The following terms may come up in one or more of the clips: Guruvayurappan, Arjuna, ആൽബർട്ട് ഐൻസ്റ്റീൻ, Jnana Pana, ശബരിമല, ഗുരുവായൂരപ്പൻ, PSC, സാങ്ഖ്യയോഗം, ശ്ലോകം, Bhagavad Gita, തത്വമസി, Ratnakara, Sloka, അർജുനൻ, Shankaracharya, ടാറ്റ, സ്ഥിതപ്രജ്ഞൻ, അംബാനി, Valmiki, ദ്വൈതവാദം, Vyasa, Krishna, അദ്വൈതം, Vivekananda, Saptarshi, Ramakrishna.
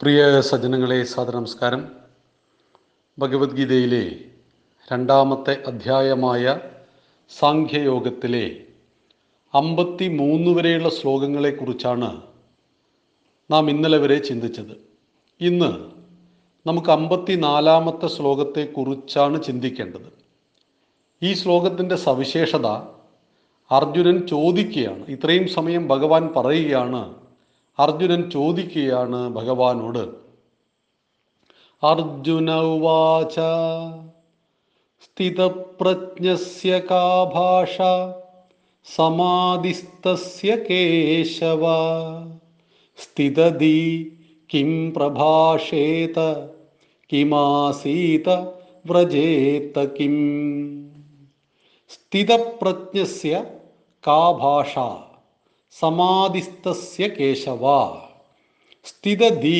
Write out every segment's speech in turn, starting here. പ്രിയ സജ്ജനങ്ങളെ, സാദരനമസ്കാരം. ഭഗവത്ഗീതയിലെ രണ്ടാമത്തെ അധ്യായമായ സാങ്ഖ്യയോഗത്തിലെ 53 വരെയുള്ള ശ്ലോകങ്ങളെക്കുറിച്ചാണ് നാം ഇന്നലെ വരെ ചിന്തിച്ചത്. ഇന്ന് നമുക്ക് 54-ാമത്തെ ശ്ലോകത്തെക്കുറിച്ചാണ് ചിന്തിക്കേണ്ടത്. ഈ ശ്ലോകത്തിൻ്റെ സവിശേഷത, അർജുനൻ ചോദിക്കുകയാണ്. ഇത്രയും സമയം ഭഗവാൻ പറയുകയാണ്, അർജുനൻ ചോദിക്കുകയാണ് ഭഗവാനോട്. അർജുന ഉവാച സ്ഥിതപ്രജ്ഞസ്യ കാ ഭാഷ സമാധിസ്തസ്യ കേശവ സ്ഥിതധി കിം പ്രഭാഷേത കിമാസീത വ്രജേത കിം. സ്ഥിതപ്രജ്ഞസ്യ കാ ഭാഷ സമാധിസ്തസ്യ കേശവ സ്ഥിതധി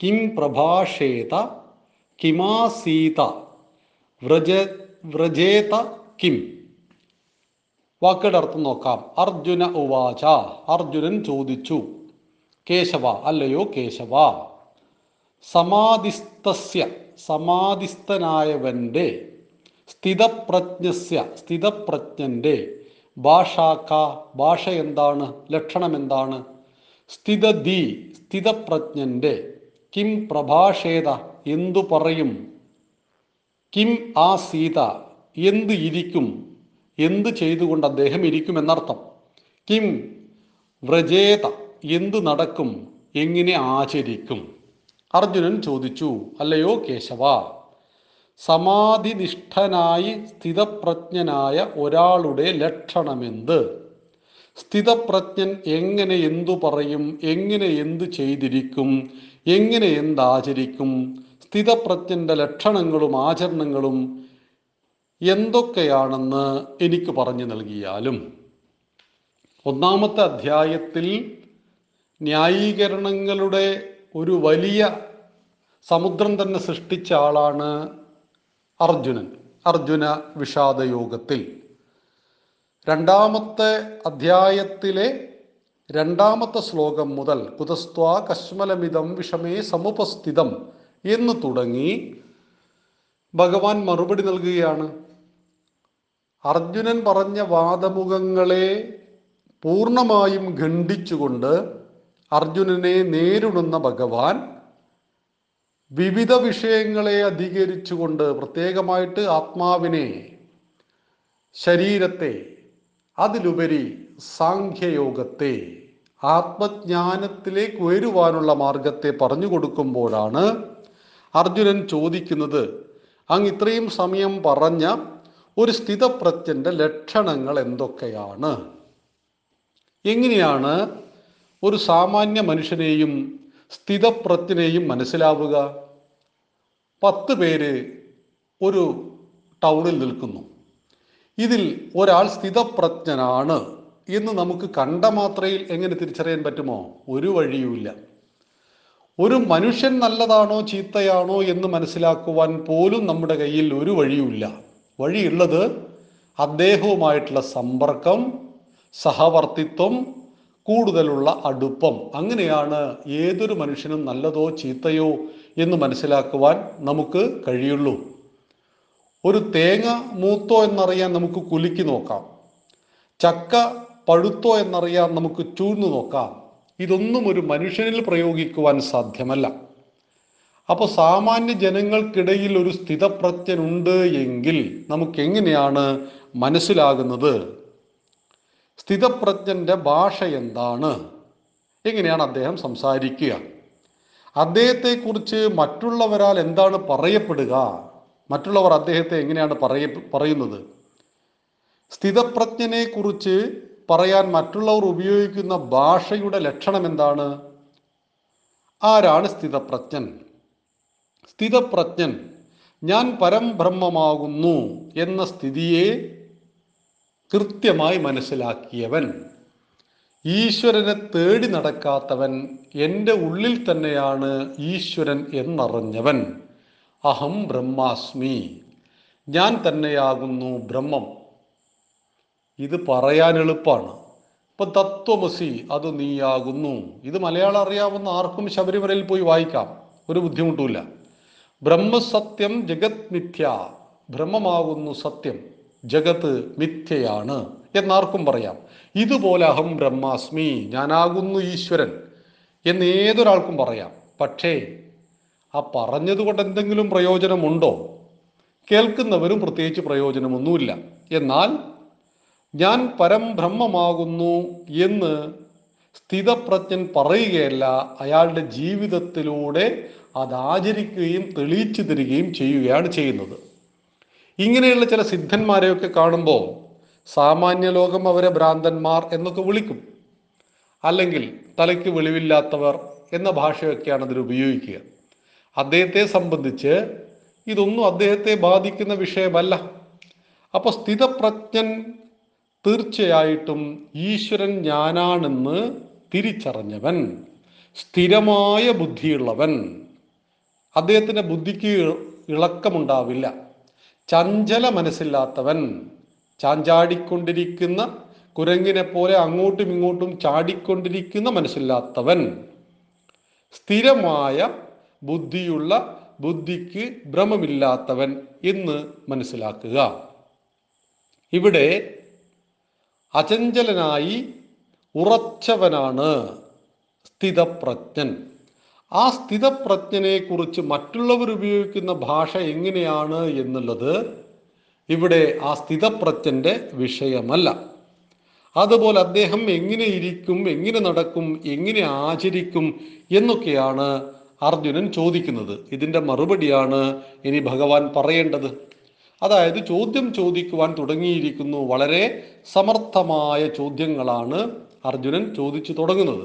കിം പ്രഭാഷേത കിമാസീത വ്രജേത കിം. വാക്കുകളുടെ അർത്ഥം നോക്കാം. അർജുന ഉവാച, അർജുനൻ ചോദിച്ചു. കേശവ, അല്ലയോ കേശവ. സമാധിസ്തസ്യ, സമാധിസ്തനായവൻ്റെ. സ്ഥിതപ്രജ്ഞസ്യ, സ്ഥിതപ്രജ്ഞൻ്റെ. ഭാഷാക്ക, ഭാഷ എന്താണ്, ലക്ഷണം എന്താണ്. സ്ഥിതധി, സ്ഥിതപ്രജ്ഞൻ്റെ. കിം പ്രഭാഷേത, എന്തു പറയും. കിം ആസീത, എന്ത് ഇരിക്കും, എന്ത് ചെയ്തുകൊണ്ട് അദ്ദേഹം ഇരിക്കും എന്നർത്ഥം. കിം വ്രജേത, എന്തു നടക്കും, എങ്ങനെ ആചരിക്കും. അർജുനൻ ചോദിച്ചു, അല്ലയോ കേശവ. സമാധിനിഷ്ഠനായി സ്ഥിതപ്രജ്ഞനായ ഒരാളുടെ ലക്ഷണമെന്ത്. സ്ഥിതപ്രജ്ഞൻ എങ്ങനെ എന്തു പറയും, എങ്ങനെ എന്തു ചെയ്തിരിക്കും, എങ്ങനെ എന്താചരിക്കും. സ്ഥിതപ്രജ്ഞൻ്റെ ലക്ഷണങ്ങളും ആചരണങ്ങളും എന്തൊക്കെയാണെന്ന് എനിക്ക് പറഞ്ഞു നൽകിയാലും. 1-ാമത്തെ അധ്യായത്തിൽ ന്യായീകരണങ്ങളുടെ ഒരു വലിയ സമുദ്രം തന്നെ സൃഷ്ടിച്ച ആളാണ് അർജുനൻ. അർജുന വിഷാദയോഗത്തിൽ 2-ാമത്തെ അധ്യായത്തിലെ 2-ാമത്തെ ശ്ലോകം മുതൽ കുതസ്ത്വാ കശ്മലമിതം വിഷമേ സമുപസ്ഥിതം എന്ന് തുടങ്ങി ഭഗവാൻ മറുപടി നൽകുകയാണ്. അർജുനൻ പറഞ്ഞ വാദമുഖങ്ങളെ പൂർണ്ണമായും ഖണ്ഡിച്ചുകൊണ്ട് അർജുനനെ നേരിടുന്ന ഭഗവാൻ വിവിധ വിഷയങ്ങളെ അധികരിച്ചുകൊണ്ട്, പ്രത്യേകമായിട്ട് ആത്മാവിനെ, ശരീരത്തെ, അതിലുപരി സാങ്ഖ്യയോഗത്തെ, ആത്മജ്ഞാനത്തിലേക്ക് ഉയരുവാനുള്ള മാർഗത്തെ പറഞ്ഞു കൊടുക്കുമ്പോഴാണ് അർജുനൻ ചോദിക്കുന്നത്, അങ്ങ് ഇത്രയും സമയം പറഞ്ഞ ഒരു സ്ഥിതപ്രജ്ഞൻ്റെ ലക്ഷണങ്ങൾ എന്തൊക്കെയാണ്. എങ്ങനെയാണ് ഒരു സാമാന്യ മനുഷ്യനെയും സ്ഥിതപ്രജ്ഞനെയും മനസ്സിലാവുക. 10 പേര് ഒരു ടൗണിൽ നിൽക്കുന്നു. ഇതിൽ ഒരാൾ സ്ഥിതപ്രജ്ഞനാണ് എന്ന് നമുക്ക് കണ്ട മാത്രയിൽ എങ്ങനെ തിരിച്ചറിയാൻ പറ്റുമോ? ഒരു വഴിയുമില്ല. ഒരു മനുഷ്യൻ നല്ലതാണോ ചീത്തയാണോ എന്ന് മനസ്സിലാക്കുവാൻ പോലും നമ്മുടെ കയ്യിൽ ഒരു വഴിയുമില്ല. വഴിയുള്ളത് അദ്ദേഹവുമായിട്ടുള്ള സമ്പർക്കം, സഹവർത്തിത്വം, കൂടുതലുള്ള അടുപ്പം. അങ്ങനെയാണ് ഏതൊരു മനുഷ്യനും നല്ലതോ ചീത്തയോ എന്ന് മനസ്സിലാക്കുവാൻ നമുക്ക് കഴിയുള്ളൂ. ഒരു തേങ്ങ മൂത്തോ എന്നറിയാൻ നമുക്ക് കുലുക്കി നോക്കാം. ചക്ക പഴുത്തോ എന്നറിയാൻ നമുക്ക് ചൂഴ്ന്നു നോക്കാം. ഇതൊന്നും ഒരു മനുഷ്യനിൽ പ്രയോഗിക്കുവാൻ സാധ്യമല്ല. അപ്പോൾ സാമാന്യ ജനങ്ങൾക്കിടയിൽ ഒരു സ്ഥിതപ്രജ്ഞനുണ്ട് എങ്കിൽ നമുക്കെങ്ങനെയാണ് മനസ്സിലാകുന്നത്? സ്ഥിതപ്രജ്ഞൻ്റെ ഭാഷ എന്താണ്, എങ്ങനെയാണ് അദ്ദേഹം സംസാരിക്കുക, അദ്ദേഹത്തെക്കുറിച്ച് മറ്റുള്ളവരാൽ എന്താണ് പറയപ്പെടുക, മറ്റുള്ളവർ അദ്ദേഹത്തെ എങ്ങനെയാണ് പറയുന്നത്. സ്ഥിതപ്രജ്ഞനെ കുറിച്ച് പറയാൻ മറ്റുള്ളവർ ഉപയോഗിക്കുന്ന ഭാഷയുടെ ലക്ഷണം എന്താണ്. ആരാണ് സ്ഥിതപ്രജ്ഞൻ? സ്ഥിതപ്രജ്ഞൻ ഞാൻ പരംബ്രഹ്മമാകുന്നു എന്ന സ്ഥിതിയെ കൃത്യമായി മനസ്സിലാക്കിയവൻ, ഈശ്വരനെ തേടി നടക്കാത്തവൻ, എൻ്റെ ഉള്ളിൽ തന്നെയാണ് ഈശ്വരൻ എന്നറിഞ്ഞവൻ. അഹം ബ്രഹ്മാസ്മി, ഞാൻ തന്നെയാകുന്നു ബ്രഹ്മം. ഇത് പറയാൻ എളുപ്പമാണ്, ഇപ്പം തത്വമസി അത് നീയാകുന്നു. ഇത് മലയാളം അറിയാവുന്ന ആർക്കും ശബരിമലയിൽ പോയി വായിക്കാം, ഒരു ബുദ്ധിമുട്ടുമില്ല. ബ്രഹ്മസത്യം ജഗത് മിഥ്യ, ബ്രഹ്മമാകുന്നു സത്യം, ജഗത്ത് മിഥ്യയാണ് എന്നാർക്കും പറയാം. ഇതുപോലെ അഹം ബ്രഹ്മാസ്മി, ഞാനാകുന്നു ഈശ്വരൻ എന്ന് ഏതൊരാൾക്കും പറയാം. പക്ഷേ ആ പറഞ്ഞതുകൊണ്ട് എന്തെങ്കിലും പ്രയോജനമുണ്ടോ? കേൾക്കുന്നവരും പ്രത്യേകിച്ച് പ്രയോജനമൊന്നുമില്ല. എന്നാൽ ഞാൻ പരംബ്രഹ്മമാകുന്നു എന്ന് സ്ഥിതപ്രജ്ഞൻ പറയുകയല്ല, അയാളുടെ ജീവിതത്തിലൂടെ അതാചരിക്കുകയും തെളിയിച്ചു തരികയും ചെയ്യുകയാണ് ചെയ്യുന്നത്. ഇങ്ങനെയുള്ള ചില സിദ്ധന്മാരെയൊക്കെ കാണുമ്പോൾ സാമാന്യ ലോകം അവരെ ഭ്രാന്തന്മാർ എന്നൊക്കെ വിളിക്കും, അല്ലെങ്കിൽ തലയ്ക്ക് വെളിവില്ലാത്തവർ എന്ന ഭാഷയൊക്കെയാണ് അതിൽ ഉപയോഗിക്കുക. അദ്ദേഹത്തെ സംബന്ധിച്ച് ഇതൊന്നും അദ്ദേഹത്തെ ബാധിക്കുന്ന വിഷയമല്ല. അപ്പോൾ സ്ഥിതപ്രജ്ഞൻ തീർച്ചയായിട്ടും ഈശ്വരൻ ഞാനാണെന്ന് തിരിച്ചറിഞ്ഞവൻ, സ്ഥിരമായ ബുദ്ധിയുള്ളവൻ, അദ്ദേഹത്തിൻ്റെ ബുദ്ധിക്ക് ഇളക്കമുണ്ടാവില്ല, ചഞ്ചല മനസ്സില്ലാത്തവൻ, ചാഞ്ചാടിക്കൊണ്ടിരിക്കുന്ന കുരങ്ങിനെ പോലെ അങ്ങോട്ടും ഇങ്ങോട്ടും ചാടിക്കൊണ്ടിരിക്കുന്ന മനസ്സില്ലാത്തവൻ, സ്ഥിരമായ ബുദ്ധിയുള്ള, ബുദ്ധിക്ക് ഭ്രമമില്ലാത്തവൻ എന്ന് മനസ്സിലാക്കുക. ഇവിടെ അചഞ്ചലനായി ഉറച്ചവനാണ് സ്ഥിതപ്രജ്ഞൻ. ആ സ്ഥിതപ്രജ്ഞനെക്കുറിച്ച് മറ്റുള്ളവർ ഉപയോഗിക്കുന്ന ഭാഷ എങ്ങനെയാണ് എന്നുള്ളത് ഇവിടെ ആ സ്ഥിതപ്രജ്ഞൻ്റെ വിഷയമല്ല. അതുപോലെ അദ്ദേഹം എങ്ങനെ ഇരിക്കും, എങ്ങനെ നടക്കും, എങ്ങനെ ആചരിക്കും എന്നൊക്കെയാണ് അർജുനൻ ചോദിക്കുന്നത്. ഇതിൻ്റെ മറുപടിയാണ് ഇനി ഭഗവാൻ പറയേണ്ടത്. അതായത് ചോദ്യം ചോദിക്കുവാൻ തുടങ്ങിയിരിക്കുന്നു. വളരെ സമർത്ഥമായ ചോദ്യങ്ങളാണ് അർജുനൻ ചോദിച്ചു തുടങ്ങുന്നത്.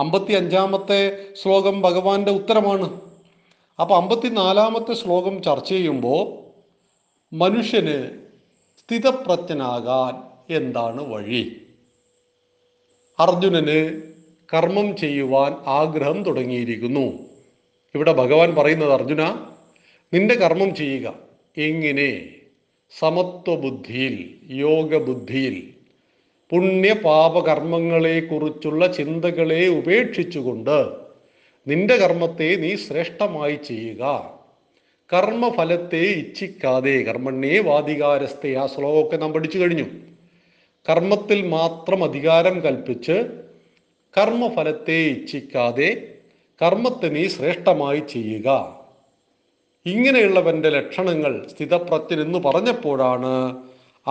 55-ാമത്തെ ശ്ലോകം ഭഗവാന്റെ ഉത്തരമാണ്. അപ്പോൾ 54-ാമത്തെ ശ്ലോകം ചർച്ച ചെയ്യുമ്പോൾ മനുഷ്യന് സ്ഥിതപ്രജ്ഞനാകാൻ എന്താണ് വഴി? അർജുനന് കർമ്മം ചെയ്യുവാൻ ആഗ്രഹം തുടങ്ങിയിരിക്കുന്നു. ഇവിടെ ഭഗവാൻ പറയുന്നത്, അർജുന, നിന്റെ കർമ്മം ചെയ്യുക. എങ്ങനെ? സമത്വബുദ്ധിയിൽ, യോഗബുദ്ധിയിൽ, പുണ്യപാപകർമ്മങ്ങളെക്കുറിച്ചുള്ള ചിന്തകളെ ഉപേക്ഷിച്ചുകൊണ്ട് നിന്റെ കർമ്മത്തെ നീ ശ്രേഷ്ഠമായി ചെയ്യുക. കർമ്മഫലത്തെ ഇച്ഛിക്കാതെ, കർമ്മണ്യേ വാധികാരസ്ഥേ, ആ ശ്ലോകമൊക്കെ നാം പഠിച്ചു കഴിഞ്ഞു. കർമ്മത്തിൽ മാത്രം അധികാരം കൽപ്പിച്ച് കർമ്മഫലത്തെ ഇച്ഛിക്കാതെ കർമ്മത്തെ നീ ശ്രേഷ്ഠമായി ചെയ്യുക. ഇങ്ങനെയുള്ളവൻ്റെ ലക്ഷണങ്ങൾ സ്ഥിതപ്രജ്ഞൻ എന്ന് പറഞ്ഞപ്പോഴാണ്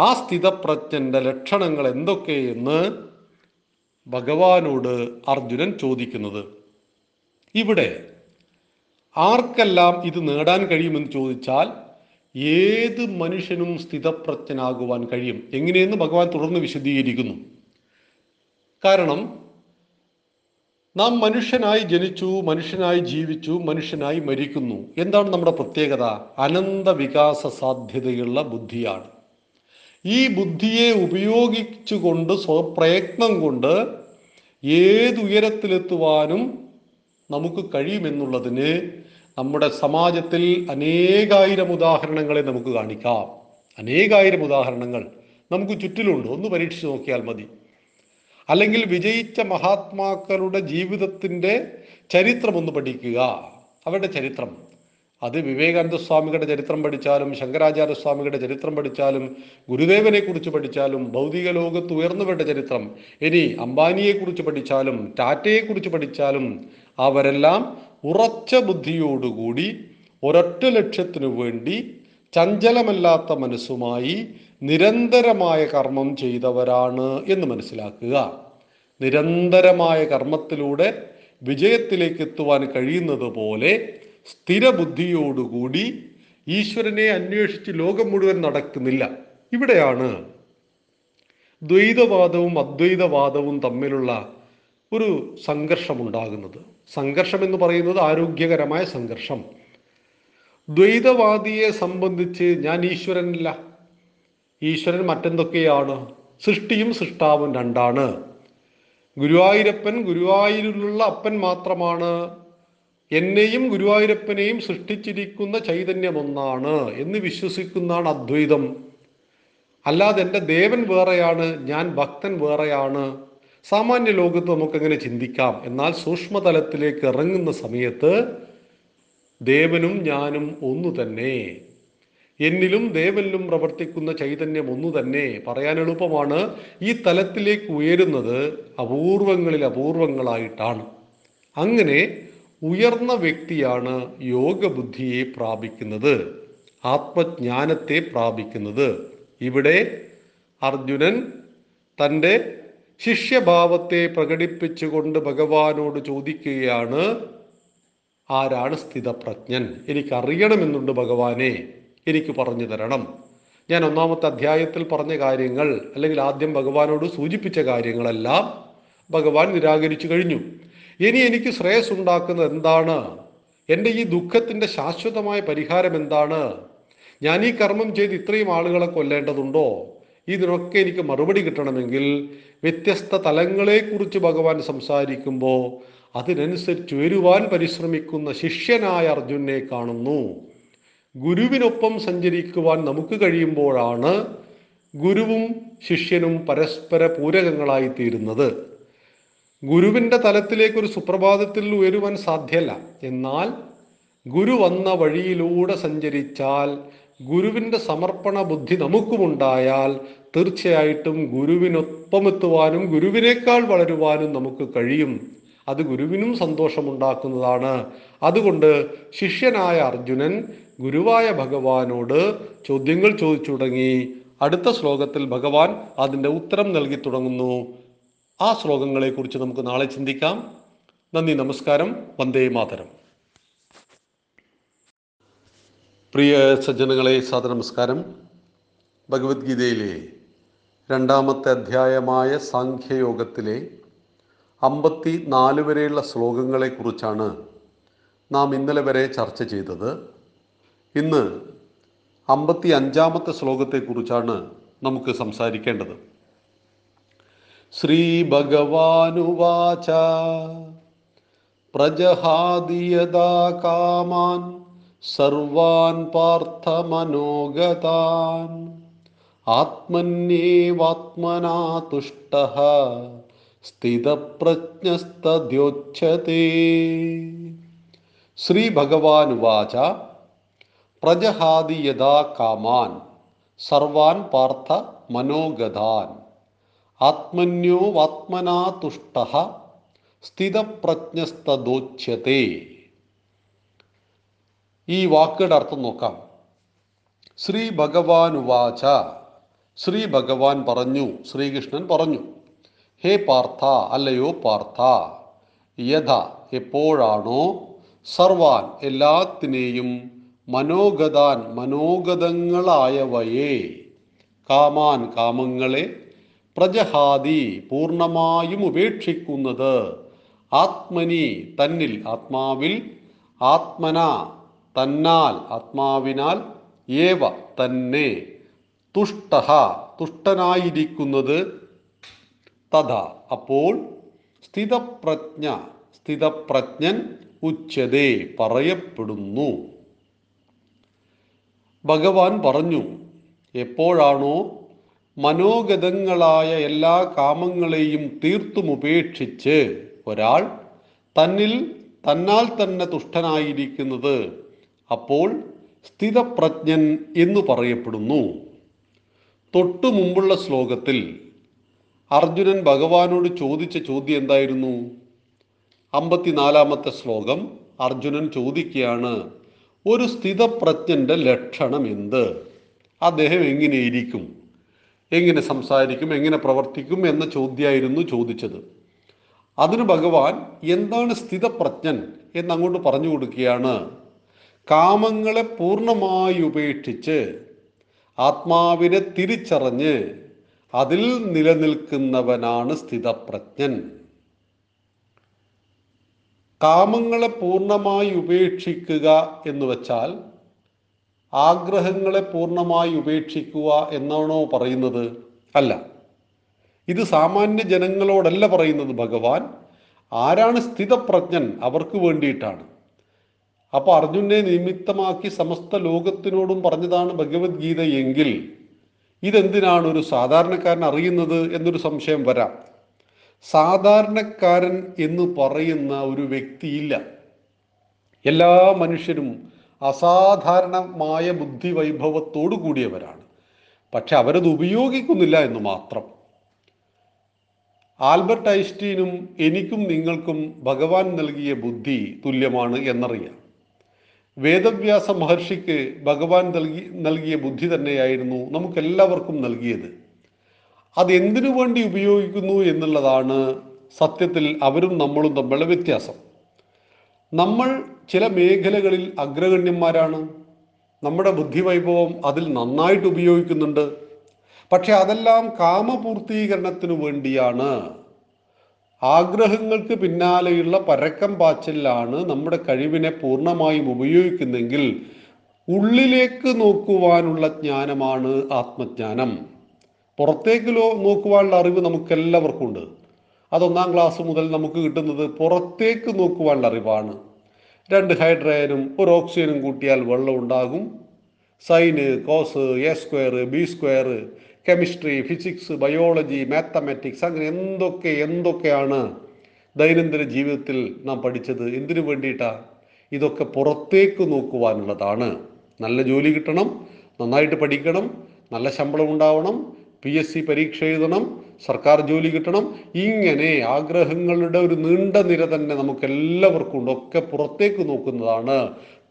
ആ സ്ഥിതപ്രജ്ഞൻ്റെ ലക്ഷണങ്ങൾ എന്തൊക്കെയെന്ന് ഭഗവാനോട് അർജുനൻ ചോദിക്കുന്നത്. ഇവിടെ ആർക്കെല്ലാം ഇത് നേടാൻ കഴിയുമെന്ന് ചോദിച്ചാൽ ഏത് മനുഷ്യനും സ്ഥിതപ്രജ്ഞനാകുവാൻ കഴിയും. എങ്ങനെയെന്ന് ഭഗവാൻ തുടർന്ന് വിശദീകരിക്കുന്നു. കാരണം നാം മനുഷ്യനായി ജനിച്ചു, മനുഷ്യനായി ജീവിച്ചു, മനുഷ്യനായി മരിക്കുന്നു. എന്താണ് നമ്മുടെ പ്രത്യേകത? അനന്ത വികാസ സാധ്യതയുള്ള ബുദ്ധിയാണ്. ഈ ബുദ്ധിയെ ഉപയോഗിച്ചുകൊണ്ട്, സ്വപ്രയത്നം കൊണ്ട് ഏതുയരത്തിലെത്തുവാനും നമുക്ക് കഴിയുമെന്നുള്ളതിന് നമ്മുടെ സമാജത്തിൽ അനേകായിരം ഉദാഹരണങ്ങളെ നമുക്ക് കാണിക്കാം. അനേകായിരം ഉദാഹരണങ്ങൾ നമുക്ക് ചുറ്റിലുണ്ട്. ഒന്ന് പരീക്ഷിച്ച് നോക്കിയാൽ മതി. അല്ലെങ്കിൽ വിജയിച്ച മഹാത്മാക്കളുടെ ജീവിതത്തിൻ്റെ ചരിത്രം ഒന്ന് പഠിക്കുക, അവരുടെ ചരിത്രം. അത് വിവേകാനന്ദ സ്വാമികളുടെ ചരിത്രം പഠിച്ചാലും ശങ്കരാചാര്യ സ്വാമികളുടെ ചരിത്രം പഠിച്ചാലും ഗുരുദേവനെ കുറിച്ച് പഠിച്ചാലും ഭൗതിക ലോകത്ത് ഉയർന്നവരുടെ ചരിത്രം, ഇനി അംബാനിയെക്കുറിച്ച് പഠിച്ചാലും ടാറ്റയെക്കുറിച്ച് പഠിച്ചാലും അവരെല്ലാം ഉറച്ച ബുദ്ധിയോടുകൂടി ഒരൊറ്റ ലക്ഷ്യത്തിനു വേണ്ടി ചഞ്ചലമല്ലാത്ത മനസ്സുമായി നിരന്തരമായ കർമ്മം ചെയ്തവരാണ് എന്ന് മനസ്സിലാക്കുക. നിരന്തരമായ കർമ്മത്തിലൂടെ വിജയത്തിലേക്ക് എത്തുവാൻ കഴിയുന്നത് പോലെ സ്ഥിരബുദ്ധിയോടുകൂടി ഈശ്വരനെ അന്വേഷിച്ച് ലോകം മുഴുവൻ നടക്കുന്നില്ല. ഇവിടെയാണ് ദ്വൈതവാദവും അദ്വൈതവാദവും തമ്മിലുള്ള ഒരു സംഘർഷമുണ്ടാകുന്നത്. സംഘർഷം എന്ന് പറയുന്നത് ആരോഗ്യകരമായ സംഘർഷം. ദ്വൈതവാദിയെ സംബന്ധിച്ച് ഞാൻ ഈശ്വരനല്ല, ഈശ്വരൻ മറ്റെന്തൊക്കെയാണ്, സൃഷ്ടിയും സൃഷ്ടാവും രണ്ടാണ്, ഗുരുവായൂരപ്പൻ ഗുരുവായൂരിലുള്ള അപ്പൻ മാത്രമാണ്, എന്നെയും ഗുരുവായൂരപ്പനെയും സൃഷ്ടിച്ചിരിക്കുന്ന ചൈതന്യം ഒന്നാണ് എന്ന് വിശ്വസിക്കുന്നതാണ് അദ്വൈതം. അല്ലാതെ എൻ്റെ ദേവൻ വേറെയാണ്, ഞാൻ ഭക്തൻ വേറെയാണ്, സാമാന്യ ലോകത്ത് നമുക്കങ്ങനെ ചിന്തിക്കാം. എന്നാൽ സൂക്ഷ്മതലത്തിലേക്ക് ഇറങ്ങുന്ന സമയത്ത് ദേവനും ഞാനും ഒന്നു തന്നെ, എന്നിലും ദേവനിലും പ്രവർത്തിക്കുന്ന ചൈതന്യം ഒന്നു തന്നെ. പറയാൻ എളുപ്പമാണ്, ഈ തലത്തിലേക്ക് ഉയരുന്നത് അപൂർവങ്ങളിൽ അപൂർവങ്ങളായിട്ടാണ്. അങ്ങനെ ഉയർന്ന വ്യക്തിയാണ് യോഗബുദ്ധിയെ പ്രാപിക്കുന്നത്, ആത്മജ്ഞാനത്തെ പ്രാപിക്കുന്നത്. ഇവിടെ അർജുനൻ തൻ്റെ ശിഷ്യഭാവത്തെ പ്രകടിപ്പിച്ചുകൊണ്ട് ഭഗവാനോട് ചോദിക്കുകയാണ്, ആരാണ് സ്ഥിതപ്രജ്ഞൻ? എനിക്കറിയണമെന്നുണ്ട് ഭഗവാനെ, എനിക്ക് പറഞ്ഞു തരണം. ഞാൻ ഒന്നാമത്തെ അധ്യായത്തിൽ പറഞ്ഞ കാര്യങ്ങൾ, അല്ലെങ്കിൽ ആദ്യം ഭഗവാനോട് സൂചിപ്പിച്ച കാര്യങ്ങളെല്ലാം ഭഗവാൻ നിരാകരിച്ചു കഴിഞ്ഞു. ഇനി എനിക്ക് ശ്രേയസ് ഉണ്ടാക്കുന്നത് എന്താണ്? എൻ്റെ ഈ ദുഃഖത്തിൻ്റെ ശാശ്വതമായ പരിഹാരം എന്താണ്? ഞാൻ ഈ കർമ്മം ചെയ്ത് ഇത്രയും ആളുകളെ കൊല്ലേണ്ടതുണ്ടോ? ഇതിനൊക്കെ എനിക്ക് മറുപടി കിട്ടണമെങ്കിൽ വ്യത്യസ്ത തലങ്ങളെക്കുറിച്ച് ഭഗവാൻ സംസാരിക്കുമ്പോൾ അതിനനുസരിച്ച് ഉയരുവാൻ പരിശ്രമിക്കുന്ന ശിഷ്യനായ അർജുനെ കാണുന്നു. ഗുരുവിനൊപ്പം സഞ്ചരിക്കുവാൻ നമുക്ക് കഴിയുമ്പോഴാണ് ഗുരുവും ശിഷ്യനും പരസ്പര പൂരകങ്ങളായിത്തീരുന്നത്. ഗുരുവിൻ്റെ തലത്തിലേക്കൊരു സുപ്രഭാതത്തിൽ ഉയരുവാൻ സാധ്യമല്ല. എന്നാൽ ഗുരു വന്ന വഴിയിലൂടെ സഞ്ചരിച്ചാൽ, ഗുരുവിൻ്റെ സമർപ്പണ ബുദ്ധി നമുക്കുമുണ്ടായാൽ തീർച്ചയായിട്ടും ഗുരുവിനൊപ്പം എത്തുവാനും ഗുരുവിനേക്കാൾ വളരുവാനും നമുക്ക് കഴിയും. അത് ഗുരുവിനും സന്തോഷമുണ്ടാക്കുന്നതാണ്. അതുകൊണ്ട് ശിഷ്യനായ അർജുനൻ ഗുരുവായ ഭഗവാനോട് ചോദ്യങ്ങൾ ചോദിച്ചു തുടങ്ങി. അടുത്ത ശ്ലോകത്തിൽ ഭഗവാൻ അതിൻ്റെ ഉത്തരം നൽകി തുടങ്ങുന്നു. ആ ശ്ലോകങ്ങളെക്കുറിച്ച് നമുക്ക് നാളെ ചിന്തിക്കാം. നന്ദി, നമസ്കാരം, വന്ദേ മാതരം. പ്രിയ സജ്ജനങ്ങളെ, സാദരനമസ്കാരം. ഭഗവത്ഗീതയിലെ രണ്ടാമത്തെ അധ്യായമായ സാഖ്യയോഗത്തിലെ 54 വരെയുള്ള ശ്ലോകങ്ങളെക്കുറിച്ചാണ് നാം ഇന്നലെ വരെ ചർച്ച ചെയ്തത്. ഇന്ന് 55 ശ്ലോകത്തെക്കുറിച്ചാണ് നമുക്ക് സംസാരിക്കേണ്ടത്. ശ്രീ ഭഗവാനുവാച പ്രജഹാദിയദാ കാമാൻ സർവാൻ പാർത്ഥ മനോഗതാൻ ആത്മന്യേവാത്മനാ തുഷ്ടഃ സ്ഥിതപ്രജ്ഞസ്തദ്യോച്ഛതേ. ശ്രീ ഭഗവാനുവാച പ്രജഹാതി യഥാ കാമാൻ സർവാൻ പാർത്ഥ മനോഗതാൻ ആത്മന്യോവാത്മനാ തുഷ്ടഃ സ്ഥിതപ്രജ്ഞസ്തദ്യോച്ഛതേ. ഈ വാക്കുകളുടെ അർത്ഥം നോക്കാം. ശ്രീ ഭഗവാനുവാച, ശ്രീ ഭഗവാൻ പറഞ്ഞു, ശ്രീകൃഷ്ണൻ പറഞ്ഞു. ഹേ പാർത്ഥ, അല്ലയോ പാർത്ഥ, യഥ എപ്പോഴാണോ സർവാൻ എല്ലാത്തിനെയും മനോഗതാൻ മനോഗതങ്ങളായവയെ കാമാൻ കാമങ്ങളെ പ്രജഹാദി പൂർണ്ണമായും ഉപേക്ഷിക്കുന്നത് ആത്മനി തന്നിൽ ആത്മാവിൽ ആത്മന തന്നാൽ ആത്മാവിനാൽ ഏവ തന്നെ തുഷ്ടഃ തുഷ്ടനായിരിക്കുന്നത് തഥാ അപ്പോൾ സ്ഥിതപ്രജ്ഞ സ്ഥിതപ്രജ്ഞൻ ഉച്യതേ പറയപ്പെടുന്നു. ഭഗവാൻ പറഞ്ഞു, എപ്പോഴാണോ മനോഗതങ്ങളായ എല്ലാ കാമങ്ങളെയും തീർത്തും ഉപേക്ഷിച്ച് ഒരാൾ തന്നിൽ തന്നാൽ തന്നെ തുഷ്ടനായിരിക്കുന്നത് അപ്പോൾ സ്ഥിതപ്രജ്ഞൻ എന്ന് പറയപ്പെടുന്നു. തൊട്ടു മുമ്പുള്ള ശ്ലോകത്തിൽ അർജുനൻ ഭഗവാനോട് ചോദിച്ച ചോദ്യം എന്തായിരുന്നു? 54 ശ്ലോകം അർജുനൻ ചോദിക്കുകയാണ്, ഒരു സ്ഥിതപ്രജ്ഞൻ്റെ ലക്ഷണം എന്ത്? അദ്ദേഹം എങ്ങനെയിരിക്കും, എങ്ങനെ സംസാരിക്കും, എങ്ങനെ പ്രവർത്തിക്കും എന്ന ചോദ്യമായിരുന്നു ചോദിച്ചത്. അതിന് ഭഗവാൻ എന്താണ് സ്ഥിതപ്രജ്ഞൻ എന്നങ്ങോട്ട് പറഞ്ഞു കൊടുക്കുകയാണ്. കാമങ്ങളെ പൂർണ്ണമായി ഉപേക്ഷിച്ച് ആത്മാവിനെ തിരിച്ചറിഞ്ഞ് അതിൽ നിലനിൽക്കുന്നവനാണ് സ്ഥിതപ്രജ്ഞൻ. കാമങ്ങളെ പൂർണ്ണമായി ഉപേക്ഷിക്കുക എന്ന് വച്ചാൽ ആഗ്രഹങ്ങളെ പൂർണ്ണമായി ഉപേക്ഷിക്കുക എന്നാണോ പറയുന്നത്? അല്ല, ഇത് സാമാന്യ ജനങ്ങളോടല്ല പറയുന്നത്. ഭഗവാൻ ആരാണ് സ്ഥിതപ്രജ്ഞൻ അവർക്ക് വേണ്ടിയിട്ടാണ്. അപ്പോൾ അർജുനെ നിമിത്തമാക്കി സമസ്ത ലോകത്തിനോടും പറഞ്ഞതാണ് ഭഗവത്ഗീത എങ്കിൽ ഇതെന്തിനാണ് ഒരു സാധാരണക്കാരൻ അറിയുന്നത് എന്നൊരു സംശയം വരാം. സാധാരണക്കാരൻ എന്ന് പറയുന്ന ഒരു വ്യക്തിയില്ല. എല്ലാ മനുഷ്യരും അസാധാരണമായ ബുദ്ധി വൈഭവത്തോടു കൂടിയവരാണ്. പക്ഷെ അവരത് ഉപയോഗിക്കുന്നില്ല എന്ന് മാത്രം. ആൽബർട്ട് ഐൻസ്റ്റീനും എനിക്കും നിങ്ങൾക്കും ഭഗവാൻ നൽകിയ ബുദ്ധി തുല്യമാണ് എന്നറിയാം. വേദവ്യാസ മഹർഷിക്ക് ഭഗവാൻ നൽകിയ ബുദ്ധി തന്നെയായിരുന്നു നമുക്കെല്ലാവർക്കും നൽകിയത്. അതെന്തിനു വേണ്ടി ഉപയോഗിക്കുന്നു എന്നുള്ളതാണ് സത്യത്തിൽ അവരും നമ്മളും തമ്മിലുള്ള വ്യത്യാസം. നമ്മൾ ചില മേഖലകളിൽ അഗ്രഗണ്യന്മാരാണ്. നമ്മുടെ ബുദ്ധിവൈഭവം അതിൽ നന്നായിട്ട് ഉപയോഗിക്കുന്നുണ്ട്. പക്ഷെ അതെല്ലാം കാമപൂർത്തീകരണത്തിനു വേണ്ടിയാണ്. ആഗ്രഹങ്ങൾക്ക് പിന്നാലെയുള്ള പരക്കം പാച്ചിലാണ് നമ്മുടെ കഴിവിനെ പൂർണ്ണമായും ഉപയോഗിക്കുന്നെങ്കിൽ ഉള്ളിലേക്ക് നോക്കുവാനുള്ള ജ്ഞാനമാണ് ആത്മജ്ഞാനം. പുറത്തേക്കിലോ നോക്കുവാനുള്ള അറിവ് നമുക്കെല്ലാവർക്കും ഉണ്ട്. അതൊന്നാം ക്ലാസ് മുതൽ നമുക്ക് കിട്ടുന്നത് പുറത്തേക്ക് നോക്കുവാനുള്ള അറിവാണ്. 2 ഹൈഡ്രജനും 1 ഓക്സിജനും കൂട്ടിയാൽ വെള്ളം ഉണ്ടാകും. Sine, cos, a², b², chemistry, physics, biology, mathematics, അങ്ങനെ എന്തൊക്കെയാണ് ദൈനംദിന ജീവിതത്തിൽ നാം പഠിച്ചത്. എന്തിനു വേണ്ടിയിട്ടാണ്? ഇതൊക്കെ പുറത്തേക്ക് നോക്കുവാനുള്ളതാണ്. നല്ല ജോലി കിട്ടണം, നന്നായിട്ട് പഠിക്കണം, നല്ല ശമ്പളം ഉണ്ടാവണം, PSC പരീക്ഷ എഴുതണം, സർക്കാർ ജോലി കിട്ടണം. ഇങ്ങനെ ആഗ്രഹങ്ങളുടെ ഒരു നീണ്ട നിര തന്നെ നമുക്കെല്ലാവർക്കും ഉണ്ട്. ഒക്കെ പുറത്തേക്ക് നോക്കുന്നതാണ്.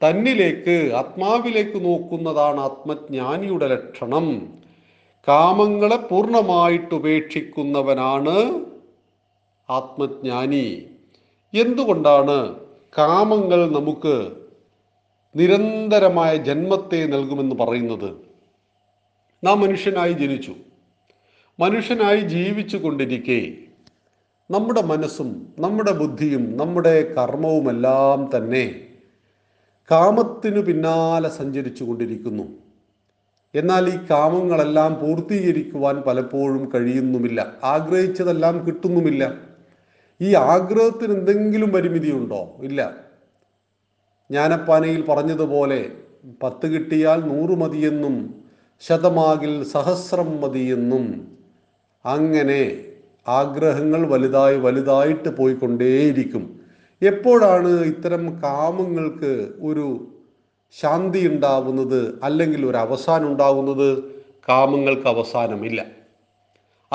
തന്നിലേക്ക്, ആത്മാവിലേക്ക് നോക്കുന്നതാണ് ആത്മജ്ഞാനിയുടെ ലക്ഷണം. കാമങ്ങളെ പൂർണ്ണമായിട്ട് ഉപേക്ഷിക്കുന്നവനാണ് ആത്മജ്ഞാനി. എന്തുകൊണ്ടാണ് കാമങ്ങൾ നമുക്ക് നിരന്തരമായ ജന്മത്തെ നൽകുമെന്ന് പറയുന്നത്? നാം മനുഷ്യനായി ജനിച്ചു. മനുഷ്യനായി ജീവിച്ചു കൊണ്ടിരിക്കെ നമ്മുടെ മനസ്സും നമ്മുടെ ബുദ്ധിയും നമ്മുടെ കർമ്മവുമെല്ലാം തന്നെ കാമത്തിനു പിന്നാലെ സഞ്ചരിച്ചു കൊണ്ടിരിക്കുന്നു. എന്നാൽ ഈ കാമങ്ങളെല്ലാം പൂർത്തീകരിക്കുവാൻ പലപ്പോഴും കഴിയുന്നുമില്ല. ആഗ്രഹിച്ചതെല്ലാം കിട്ടുന്നുമില്ല. ഈ ആഗ്രഹത്തിന് എന്തെങ്കിലും പരിമിതിയുണ്ടോ? ഇല്ല. ജ്ഞാനപ്പാനയിൽ പറഞ്ഞതുപോലെ 10 കിട്ടിയാൽ 100 മതിയെന്നും 100 സഹസ്രം മതിയെന്നും അങ്ങനെ ആഗ്രഹങ്ങൾ വലുതായിട്ട് പോയിക്കൊണ്ടേയിരിക്കും. എപ്പോഴാണ് ഇത്തരം കാമങ്ങൾക്ക് ഒരു ശാന്തി ഉണ്ടാവുന്നത്, അല്ലെങ്കിൽ ഒരു അവസാനം ഉണ്ടാവുന്നത്? കാമങ്ങൾക്ക് അവസാനമില്ല.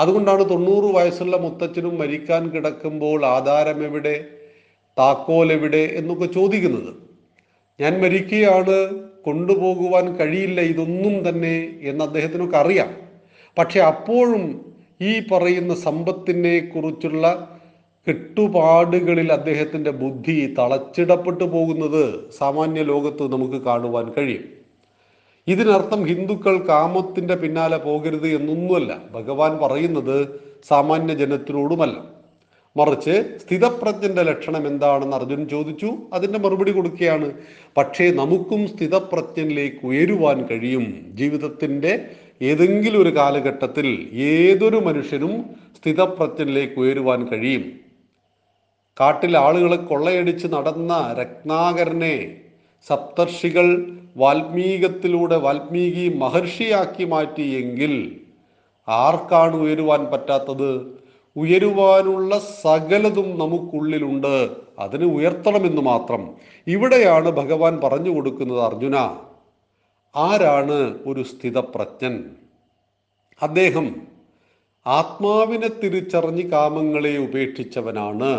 അതുകൊണ്ടാണ് 90 വയസ്സുള്ള മുത്തച്ഛനും മരിക്കാൻ കിടക്കുമ്പോൾ ആധാരമെവിടെ, താക്കോലെവിടെ എന്നൊക്കെ ചോദിക്കുന്നത്. ഞാൻ മരിക്കുകയാണ്, കൊണ്ടുപോകുവാൻ കഴിയില്ല ഇതൊന്നും തന്നെ എന്ന് അദ്ദേഹത്തിനൊക്കെ അറിയാം. പക്ഷെ അപ്പോഴും ഈ പറയുന്ന സമ്പത്തിനെ കുറിച്ചുള്ള കെട്ടുപാടുകളിൽ അദ്ദേഹത്തിൻ്റെ ബുദ്ധി തളച്ചിടപ്പെട്ടു പോകുന്നത് സാമാന്യ ലോകത്ത് നമുക്ക് കാണുവാൻ കഴിയും. ഇതിനർത്ഥം ഹിന്ദുക്കൾ കാമത്തിൻ്റെ പിന്നാലെ പോകരുത് എന്നൊന്നുമല്ല ഭഗവാൻ പറയുന്നത്, സാമാന്യ ജനത്തിനോടുമല്ല. മറിച്ച് സ്ഥിതപ്രജ്ഞൻ്റെ ലക്ഷണം എന്താണെന്ന് അർജുനൻ ചോദിച്ചു, അതിൻ്റെ മറുപടി കൊടുക്കുകയാണ്. പക്ഷേ നമുക്കും സ്ഥിതപ്രജ്ഞനിലേക്ക് ഉയരുവാൻ കഴിയും. ജീവിതത്തിൻ്റെ ഏതെങ്കിലും ഒരു കാലഘട്ടത്തിൽ ഏതൊരു മനുഷ്യനും സ്ഥിതപ്രജ്ഞനിലേക്ക് ഉയരുവാൻ കഴിയും. കാട്ടിൽ ആളുകളെ കൊള്ളയടിച്ച് നടന്ന രത്നാകരനെ സപ്തർഷികൾ വാൽമീകത്തിലൂടെ വാൽമീകി മഹർഷിയാക്കി മാറ്റിയെങ്കിൽ ആർക്കാണ് ഉയരുവാൻ പറ്റാത്തത്? ഉയരുവാനുള്ള സകലതും നമുക്കുള്ളിലുണ്ട്. അതിന് ഉയർത്തണമെന്ന് മാത്രം. ഇവിടെയാണ് ഭഗവാൻ പറഞ്ഞു കൊടുക്കുന്നത്, അർജുന, ആരാണ് ഒരു സ്ഥിതപ്രജ്ഞൻ? അദ്ദേഹം ആത്മാവിനെ തിരിച്ചറിഞ്ഞ് കാമങ്ങളെ ഉപേക്ഷിച്ചവനാണ്.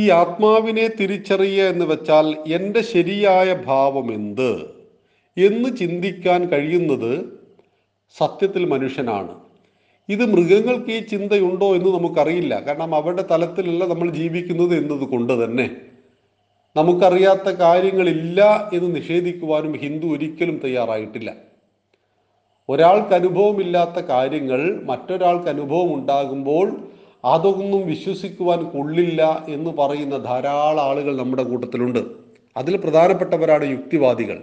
ഈ ആത്മാവിനെ തിരിച്ചറിയുക എന്ന് വെച്ചാൽ എൻ്റെ ശരിയായ ഭാവം എന്ത് എന്ന് ചിന്തിക്കാൻ കഴിയുന്നത് സത്യത്തിൽ മനുഷ്യനാണ്. ഇത് മൃഗങ്ങൾക്ക് ഈ ചിന്തയുണ്ടോ എന്ന് നമുക്കറിയില്ല. കാരണം അവരുടെ തലത്തിലല്ല നമ്മൾ ജീവിക്കുന്നത് എന്നതുകൊണ്ട് തന്നെ നമുക്കറിയാത്ത കാര്യങ്ങളില്ല എന്ന് നിഷേധിക്കുവാനും ഹിന്ദു ഒരിക്കലും തയ്യാറായിട്ടില്ല. ഒരാൾക്ക് അനുഭവമില്ലാത്ത കാര്യങ്ങൾ മറ്റൊരാൾക്ക് അനുഭവം ഉണ്ടാകുമ്പോൾ അതൊന്നും വിശ്വസിക്കുവാൻ കൊള്ളില്ല എന്ന് പറയുന്ന ധാരാളം ആളുകൾ നമ്മുടെ കൂട്ടത്തിലുണ്ട്. അതിൽ പ്രധാനപ്പെട്ടവരാണ് യുക്തിവാദികൾ.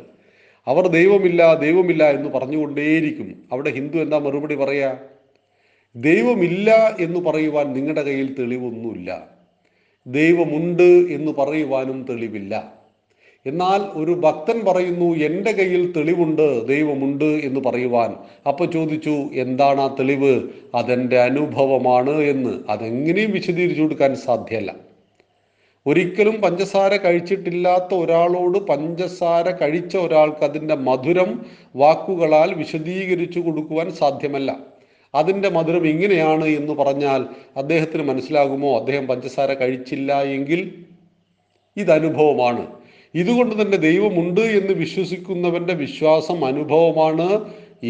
അവർ ദൈവമില്ല എന്ന് പറഞ്ഞുകൊണ്ടേയിരിക്കും. അവിടെ ഹിന്ദു എന്താ മറുപടി പറയാ? ദൈവമില്ല എന്ന് പറയുവാൻ നിങ്ങളുടെ കയ്യിൽ തെളിവൊന്നുമില്ല. ദൈവമുണ്ട് എന്ന് പറയുവാനും തെളിവില്ല. എന്നാൽ ഒരു ഭക്തൻ പറയുന്നു, എൻ്റെ കയ്യിൽ തെളിവുണ്ട്, ദൈവമുണ്ട് എന്ന് പറയുവാൻ. അപ്പോൾ ചോദിച്ചു, എന്താണ് ആ തെളിവ്? അതെൻ്റെ അനുഭവമാണ് എന്ന്. അതെങ്ങനെയും വിശദീകരിച്ചു കൊടുക്കാൻ സാധ്യമല്ല. ഒരിക്കലും പഞ്ചസാര കഴിച്ചിട്ടില്ലാത്ത ഒരാളോട് പഞ്ചസാര കഴിച്ച ഒരാൾക്ക് അതിൻ്റെ മധുരം വാക്കുകളാൽ വിശദീകരിച്ചു കൊടുക്കുവാൻ സാധ്യമല്ല. അതിൻ്റെ മധുരം ഇങ്ങനെയാണ് എന്ന് പറഞ്ഞാൽ അദ്ദേഹത്തിന് മനസ്സിലാകുമോ? അദ്ദേഹം പഞ്ചസാര കഴിച്ചില്ല എങ്കിൽ ഇതനുഭവമാണ്. ഇതുകൊണ്ട് തന്നെ ദൈവമുണ്ട് എന്ന് വിശ്വസിക്കുന്നവൻ്റെ വിശ്വാസം അനുഭവമാണ്.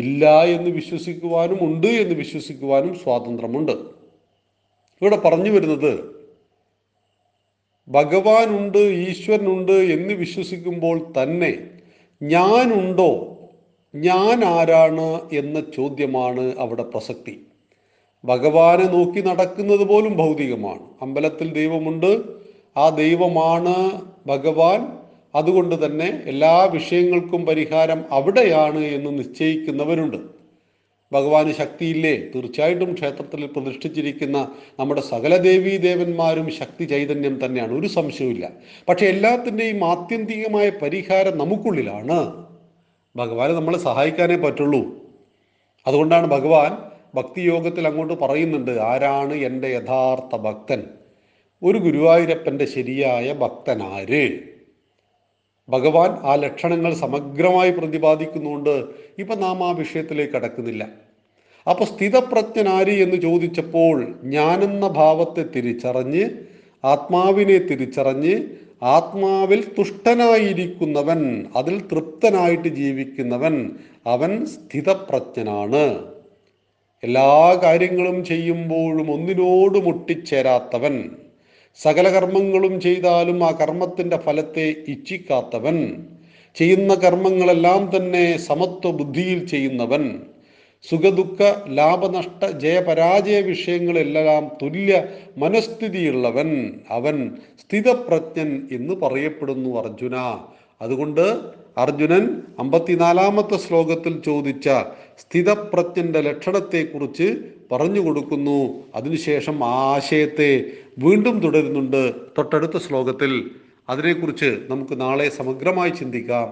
ഇല്ല എന്ന് വിശ്വസിക്കുവാനും ഉണ്ട് എന്ന് വിശ്വസിക്കുവാനും സ്വാതന്ത്ര്യമുണ്ട്. ഇവിടെ പറഞ്ഞു വരുന്നത്, ഭഗവാനുണ്ട്, ഈശ്വരനുണ്ട് എന്ന് വിശ്വസിക്കുമ്പോൾ തന്നെ ഞാനുണ്ടോ, ഞാൻ ആരാണ് എന്ന ചോദ്യമാണ് അവിടെ പ്രസക്തി. ഭഗവാനെ നോക്കി നടക്കുന്നത് പോലും ഭൗതികമാണ്. അമ്പലത്തിൽ ദൈവമുണ്ട്, ആ ദൈവമാണ് ഭഗവാൻ, അതുകൊണ്ട് തന്നെ എല്ലാ വിഷയങ്ങൾക്കും പരിഹാരം അവിടെയാണ് എന്ന് നിശ്ചയിക്കുന്നവരുണ്ട്. ഭഗവാന് ശക്തിയില്ലേ? തീർച്ചയായിട്ടും ക്ഷേത്രത്തിൽ പ്രതിഷ്ഠിച്ചിരിക്കുന്ന നമ്മുടെ സകല ദേവീ ദേവന്മാരും ശക്തി ചൈതന്യം തന്നെയാണ്, ഒരു സംശയവുമില്ല. പക്ഷെ എല്ലാത്തിൻ്റെയും ആത്യന്തികമായ പരിഹാരം നമുക്കുള്ളിലാണ്. ഭഗവാന് നമ്മളെ സഹായിക്കാനേ പറ്റുള്ളൂ. അതുകൊണ്ടാണ് ഭഗവാൻ ഭക്തിയോഗത്തിൽ അങ്ങോട്ട് പറയുന്നുണ്ട്, ആരാണ് എൻ്റെ യഥാർത്ഥ ഭക്തൻ, ഒരു ഗുരുവായൂരപ്പൻ്റെ ശരിയായ ഭക്തനാര്? ഭഗവാൻ ആ ലക്ഷണങ്ങൾ സമഗ്രമായി പ്രതിപാദിക്കുന്നുണ്ട്. ഇപ്പം നാം ആ വിഷയത്തിലേക്ക് കടക്കുന്നില്ല. അപ്പോൾ സ്ഥിതപ്രജ്ഞനാര് എന്ന് ചോദിച്ചപ്പോൾ ഞാനെന്ന ഭാവത്തെ തിരിച്ചറിഞ്ഞ്, ആത്മാവിനെ തിരിച്ചറിഞ്ഞ്, ആത്മാവിൽ തുഷ്ടനായിരിക്കുന്നവൻ, അതിൽ തൃപ്തനായിട്ട് ജീവിക്കുന്നവൻ, അവൻ സ്ഥിതപ്രജ്ഞനാണ്. എല്ലാ കാര്യങ്ങളും ചെയ്യുമ്പോഴും ഒന്നിനോട് മുട്ടിച്ചേരാത്തവൻ, സകല കർമ്മങ്ങളും ചെയ്താലും ആ കർമ്മത്തിൻ്റെ ഫലത്തെ ഇച്ഛിക്കാത്തവൻ, ചെയ്യുന്ന കർമ്മങ്ങളെല്ലാം തന്നെ സമത്വ ബുദ്ധിയിൽ ചെയ്യുന്നവൻ, സുഖദുഃഖ ലാഭനഷ്ട ജയപരാജയ വിഷയങ്ങളെല്ലാം തുല്യ മനസ്ഥിതിയുള്ളവൻ, അവൻ സ്ഥിതപ്രജ്ഞൻ എന്ന് പറയപ്പെടുന്നു അർജുന. അതുകൊണ്ട് അർജുനൻ 54-ാമത്തെ ശ്ലോകത്തിൽ ചോദിച്ച സ്ഥിതപ്രജ്ഞൻ്റെ ലക്ഷണത്തെക്കുറിച്ച് പറഞ്ഞു കൊടുക്കുന്നു. അതിനുശേഷം ആ ആശയത്തെ വീണ്ടും തുടരുന്നുണ്ട് തൊട്ടടുത്ത ശ്ലോകത്തിൽ. അതിനെക്കുറിച്ച് നമുക്ക് നാളെ സമഗ്രമായി ചിന്തിക്കാം.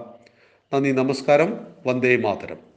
നന്ദി, നമസ്കാരം, വന്ദേ മാതരം.